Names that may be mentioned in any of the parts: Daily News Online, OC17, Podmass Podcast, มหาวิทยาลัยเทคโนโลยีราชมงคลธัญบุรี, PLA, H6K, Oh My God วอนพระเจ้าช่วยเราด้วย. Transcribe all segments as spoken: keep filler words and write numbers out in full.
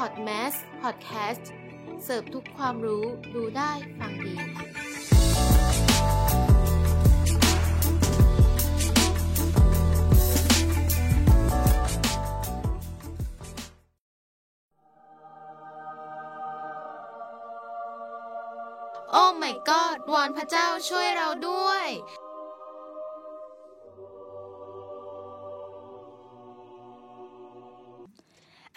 Podmass Podcast เสิร์ฟทุกความรู้ดูได้ฟังดีโอ้ my god วอนพระเจ้าช่วยเราด้วย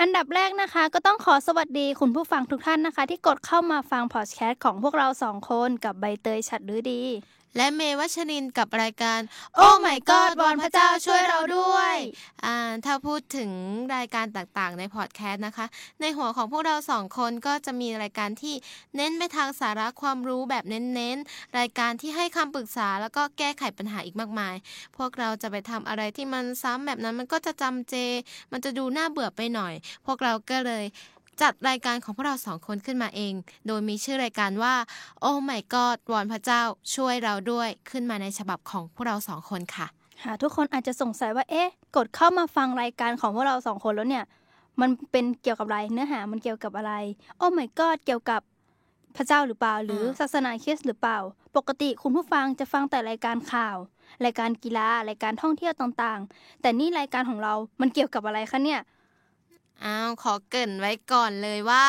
อันดับแรกนะคะก็ต้องขอสวัสดีคุณผู้ฟังทุกท่านนะคะที่กดเข้ามาฟังพอดแคสต์ของพวกเราสองคนกับใบเตยฉัตรฤดีและเมวัชรินกับรายการโอ้ my god วอนพระเจ้าช่วยเราด้วยอ่าถ้าพูดถึงรายการต่างๆในพอดแคสต์นะคะในหัวของพวกเราสองคนก็จะมีรายการที่เน้นไปทางสาระความรู้แบบเน้นๆรายการที่ให้คำปรึกษาแล้วก็แก้ไขปัญหาอีกมากมายพวกเราจะไปทำอะไรที่มันซ้ำแบบนั้นมันก็จะจำเจมันจะดูน่าเบื่อไปหน่อยพวกเราก็เลยจัดรายการของพวกเราสองคนขึ้นมาเองโดยมีชื่อรายการว่าโอ้ my god วอนพระเจ้าช่วยเราด้วยขึ้นมาในฉบับของพวกเราสองคนค่ะค่ะทุกคนอาจจะสงสัยว่าเอ๊ะกดเข้ามาฟังรายการของพวกเราสองคนแล้วเนี่ยมันเป็นเกี่ยวกับอะไรเนื้อหามันเกี่ยวกับอะไรโอ้ my god เกี่ยวกับพระเจ้าหรือเปล่าหรือศาสนาคริสต์หรือเปล่าปกติคุณผู้ฟังจะฟังแต่รายการข่าวรายการกีฬารายการท่องเที่ยวต่างๆแต่นี่รายการของเรามันเกี่ยวกับอะไรคะเนี่ยอ้าวขอเกริ่นไว้ก่อนเลยว่า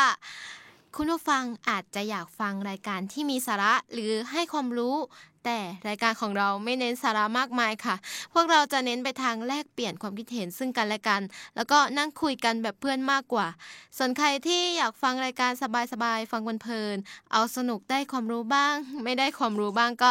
คุณผู้ฟังอาจจะอยากฟังรายการที่มีสาระหรือให้ความรู้แต่รายการของเราไม่เน้นสาระมากมายค่ะพวกเราจะเน้นไปทางแลกเปลี่ยนความคิดเห็นซึ่งกันและกันแล้วก็นั่งคุยกันแบบเพื่อนมากกว่าส่วนใครที่อยากฟังรายการสบายๆฟังเพลินๆเอาสนุกได้ความรู้บ้างไม่ได้ความรู้บ้างก็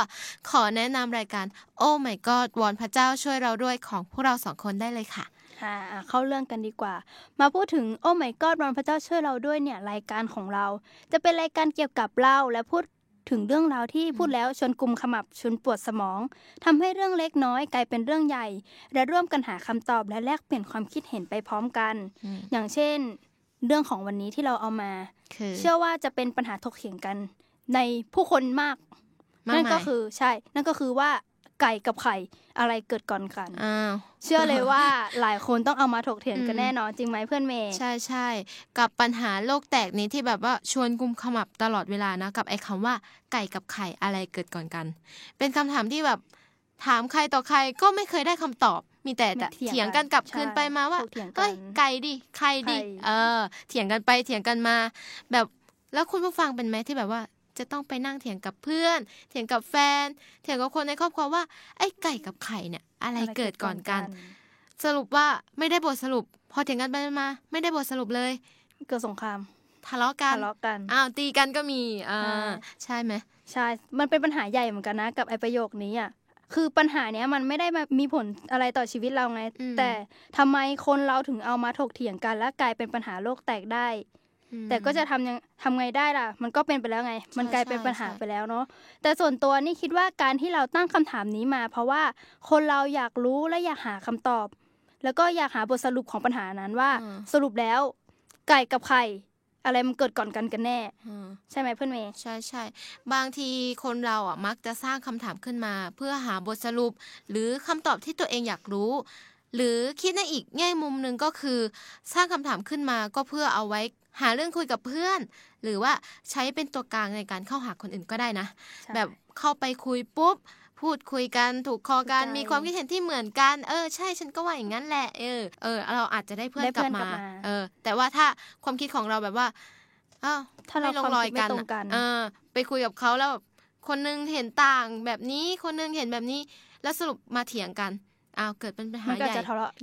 ขอแนะนำรายการโอ้ my god วอนพระเจ้าช่วยเราด้วยของพวกเราสองคนได้เลยค่ะอ่าเข้าเรื่องกันดีกว่ามาพูดถึงโอ้ my god วอนพระเจ้าช่วยเราด้วยเนี่ยรายการของเราจะเป็นรายการเกี่ยวกับเราและพูดถึงเรื่องราวที่พูดแล้วชวนกุมขมับชวนปวดสมองทำให้เรื่องเล็กน้อยกลายเป็นเรื่องใหญ่และร่วมกันหาคำตอบและแลกเปลี่ยนความคิดเห็นไปพร้อมกันอย่างเช่นเรื่องของวันนี้ที่เราเอามาเชื่อว่าจะเป็นปัญหาถกเถียงกันในผู้คนมากนั่นก็คือใช่นั่นก็คือว่าไก่กับไข่อะไรเกิดก่อนกันเชื่อเลยว่าหลายคนต้องเอามาถกเถียงกันแน่นอนจริงไหมเพื่อนเมย์ใช่ใช่กับปัญหาโลกแตกนี้ที่แบบว่าชวนกุมขมับตลอดเวลานะกับไอ้คำว่าไก่กับไข่อะไรเกิดก่อนกันเป็นคำถามที่แบบถามใครต่อใครก็ไม่เคยได้คำตอบมีแต่เถียงกันกลับคืนไปมาว่าเอ้ยไก่ดิไข่ดิเออเถียงกันไปเถียงกันมาแบบแล้วคุณผู้ฟังเป็นไหมที่แบบว่าจะต้องไปนั่งเถียงกับเพื่อนเถียงกับแฟนเถียงกับคนในครอบครัวว่าไอ้ไก่กับไข่เนี่ยอะไรเกิดก่อนกันสรุปว่าไม่ได้บทสรุปพอเถียงกันไปมาไม่ได้บทสรุปเลยเกิดสงครามทะเลาะกันทะเลาะกันอ้าวตีกันก็มีอ่าใช่ไหมใช่มันเป็นปัญหาใหญ่เหมือนกันนะกับไอ้ประโยคนี้อ่ะคือปัญหาเนี้ยมันไม่ได้มีผลอะไรต่อชีวิตเราไงแต่ทำไมคนเราถึงเอามาถกเถียงกันและกลายเป็นปัญหาโลกแตกได้แต่ก็จะทำยังทำไงได้ล่ะมันก็เป็นไปแล้วไงมันกลายเป็นปัญหาไปแล้วเนาะแต่ส่วนตัวนี่คิดว่าการที่เราตั้งคำถามนี้มาเพราะว่าคนเราอยากรู้และอยากหาคำตอบแล้วก็อยากหาบทสรุปของปัญหานั้นว่าสรุปแล้วไก่กับไข่อะไรมันเกิดก่อนกันกันแน่ใช่ไหมเพื่อนเมย์ใช่ใช่บางทีคนเราอ่ะมักจะสร้างคำถามขึ้นมาเพื่อหาบทสรุปหรือคำตอบที่ตัวเองอยากรู้หรือคิดในอีกแง่มุมนึงก็คือสร้างคำถามขึ้นมาก็เพื่อเอาไว้หาเรื่องคุยกับเพื่อนหรือว่าใช้เป็นตัวกลางในการเข้าหาคนอื่นก็ได้นะแบบเข้าไปคุยปุ๊บพูดคุยกันถูกคอกันมีความคิดเห็นที่เหมือนกันเออใช่ฉันก็ว่าอย่างนั้นแหละเออเออเราอาจจะได้เพื่อนกลับมาเออแต่ว่าถ้าความคิดของเราแบบว่าอ้าวไม่ลงรอยกันเออไปคุยกับเขาแล้วคนนึงเห็นต่างแบบนี้คนนึงเห็นแบบนี้แล้วสรุปมาเถียงกันอ้าวเกิดเป็นปัญหาใหญ่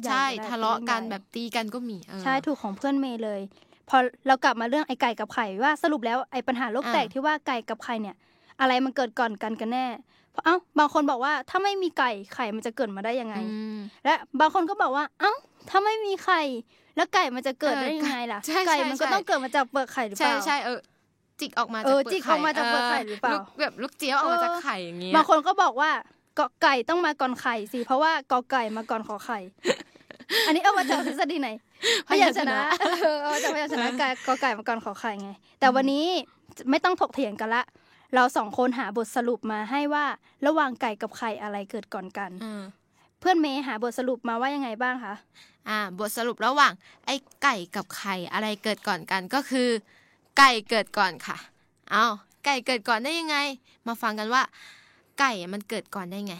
ใช่ทะเลาะกันแบบตีกันก็มีใช่ถูกของเพื่อนเมย์เลยพอเรากลับมาเรื่องไอ้ไก่กับไข่ว่าสรุปแล้วไอ้ปัญหาโลกแตกที่ว่าไก่กับไข่เนี่ยอะไรมันเกิดก่อนกันกันแน่เพราะเอ้าบางคนบอกว่าถ้าไม่มีไก่ไข่มันจะเกิดมาได้ยังไงและบางคนก็บอกว่าเอ้าถ้าไม่มีไข่แล้วไก่มันจะเกิดได้ยังไงล่ะไก่มันก็ต้องเกิดมาจากเปลือกไข่หรือเปล่าใช่ใช่เออจิกออกมาจากเปลือกไข่จิกออกมาจากเปลือกไข่หรือเปล่าแบบลูกเจี๊ยบออกมาจากไข่อย่างเงี้ยบางคนก็บอกว่าไก่ต้องมาก่อนไข่สิเพราะว่ากอไก่มาก่อนขอไข่อันนี้เอามาจากทฤษฎีไหนพยัญชนะเอาจากพยัญชนะกอไก่มาก่อนขอไข่ไงแต่วันนี้ไม่ต้องถกเถียงกันละเราสองคนหาบทสรุปมาให้ว่าระหว่างไก่กับไข่อะไรเกิดก่อนกันเพื่อนเมย์หาบทสรุปมาว่ายังไงบ้างคะ อ่าบทสรุประหว่างไอ้ไก่กับไข่อะไรเกิดก่อนกันก็คือไก่เกิดก่อนค่ะเอาไก่เกิดก่อนได้ยังไงมาฟังกันว่าไก่มันเกิดก่อนได้ไง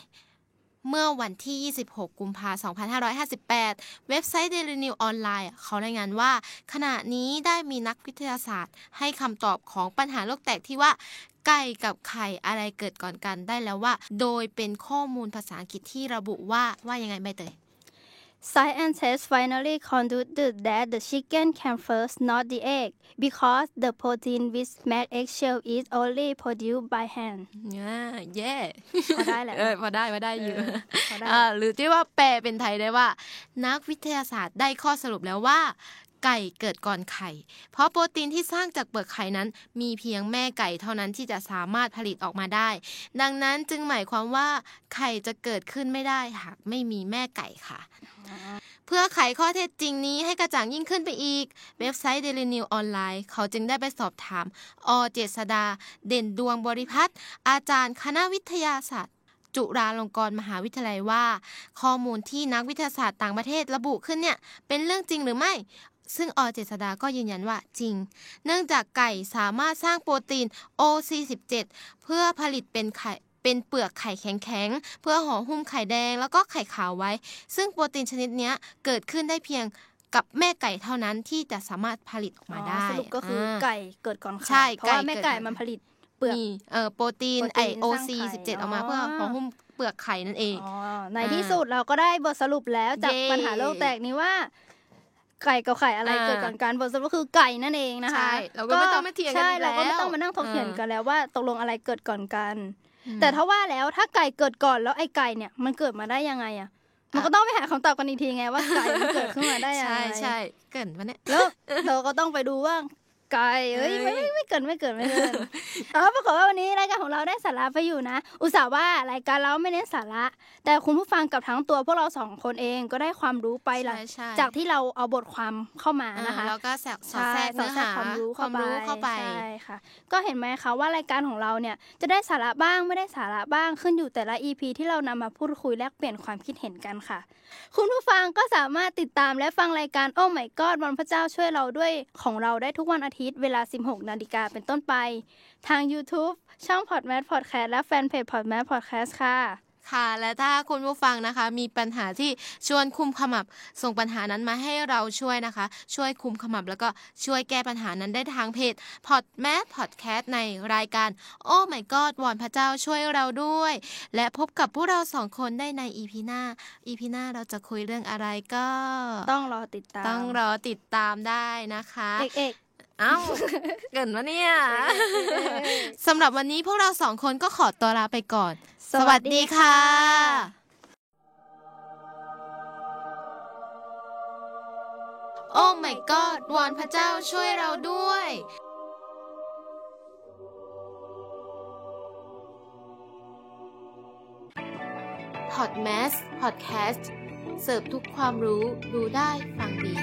เมื่อวันที่ยี่สิบหกกุมภาพันธ์สองพันห้าร้อยห้าสิบแปดเว็บไซต์ Daily News Online เขารายงานว่าขณะนี้ได้มีนักวิทยาศาสตร์ให้คำตอบของปัญหาโลกแตกที่ว่าไก่กับไข่อะไรเกิดก่อนกันได้แล้วว่าโดยเป็นข้อมูลภาษาอังกฤษที่ระบุว่าว่ายังไงใบเตยScientists finally concluded that the chicken came first, not the egg, because the protein which makes eggshell is only produced by hand. Yeah, yeah. พอได้แหละ เออ พอได้ พอได้อยู่ อ่า หรือที่ว่าแปลเป็นไทยได้ว่านักวิทยาศาสตร์ได้ข้อสรุปแล้วว่าไก่เกิดก่อนไข่เพราะโปรตีนที่สร้างจากเปลือกไข่นั้นมีเพียงแม่ไก่เท่านั้นที่จะสามารถผลิตออกมาได้ดังนั้นจึงหมายความว่าไข่จะเกิดขึ้นไม่ได้หากไม่มีแม่ไก่ค่ะเพื่อไขข้อเท็จจริงนี้ให้กระจ่างยิ่งขึ้นไปอีกเว็บไซต์ Daily News Online เขาจึงได้ไปสอบถามอ.เจษฎาเด่นดวงบริพัตรอาจารย์คณะวิทยาศาสตร์จุฬาลงกรณ์มหาวิทยาลัยว่าข้อมูลที่นักวิทยาศาสตร์ต่างประเทศระบุขึ้นเนี่ยเป็นเรื่องจริงหรือไม่ซึ่งอ.เจษฎาก็ยืนยันว่าจริงเนื่องจากไก่สามารถสร้างโปรตีน โอ ซี สิบเจ็ด เพื่อผลิตเป็นไข่เป็นเปลือกไข่แข็งๆเพื่อห่อหุ้มไข่แดงแล้วก็ไข่ขาวไว้ซึ่งโปรตีนชนิดนี้เกิดขึ้นได้เพียงกับแม่ไก่เท่านั้นที่จะสามารถผลิตออกมาได้สรุปก็คือไก่เกิดก่อนไข่เพราะว่าแม่ไก่มันผลิตเปลือกเอ่อโปรตีนไอ โอ ซี สิบเจ็ด ออกมาเพื่อห่อหุ้มเปลือกไข่นั่นเองในที่สุดเราก็ได้บทสรุปแล้วจากปัญหาโลกแตกนี้ว่าไก่กับไข่อะไรเกิดก่อนกันบทสรุปก็คือไก่นั่นเองนะคะเราก็ไม่ต้องมาเถียงกันแล้วเราก็ไม่ต้องมานั่งถกเถียงกันแล้วว่าตกลงอะไรเกิดก่อนกันแต่ถ้าว่าแล้วถ้าไก่เกิดก่อนแล้วไอ้ไก่เนี่ยมันเกิดมาได้ยังไงอ่ะมันก็ต้องไปหาคำตอบกันอีกทีไงว่าไก่มันเกิดขึ้นมาได้ยังไงใช่ๆเกิดมาเนี่ยแล้วเราก็ต้องไปดูว่าไก่เอ้ยไม่ไม่เกิดไม่เกิดไม่เกิดเอาปรากฏว่าวันนี้รายการของเราได้สาระไปอยู่นะอุตส่าห์ว่ารายการเราไม่เน้นสาระแต่คุณผู้ฟังกับทั้งตัวพวกเราสองคนเองก็ได้ความรู้ไปหลังจากที่เราเอาบทความเข้ามานะคะแล้วก็สอดแทรกเนื้อหาความรู้เข้าไปใช่ค่ะก็เห็นไหมคะว่ารายการของเราเนี่ยจะได้สาระบ้างไม่ได้สาระบ้างขึ้นอยู่แต่ละ อี พี ที่เรานำมาพูดคุยแลกเปลี่ยนความคิดเห็นกันค่ะคุณผู้ฟังก็สามารถติดตามและฟังรายการโอ้ my god วันพระเจ้าช่วยเราด้วยของเราได้ทุกวันอาทิตย์เวลา สิบหก นาฬิกาเป็นต้นไปทาง YouTube ช่อง Podmass Podcast และแฟนเพจ Podmass Podcast ค่ะค่ะและถ้าคุณผู้ฟังนะคะมีปัญหาที่ชวนคุมขมับส่งปัญหานั้นมาให้เราช่วยนะคะช่วยคุมขมับแล้วก็ช่วยแก้ปัญหานั้นได้ทางเพจ Podmass Podcast ในรายการ Oh My God วอนพระเจ้าช่วยเราด้วยและพบกับพวกเราสองคนได้ใน อี พี หน้า อี พี หน้าเราจะคุยเรื่องอะไรก็ต้องรอติดตามต้องรอติดตามได้นะคะเอก ๆอ้าวเกินวะเนี่ยสำหรับวันนี้พวกเราสองคนก็ขอตัวลาไปก่อนสวัสดีค่ะโอ้ my god วอนพระเจ้าช่วยเราด้วยPodmass Podcast เสิร์ฟทุกความรู้รู้ได้ฟังดี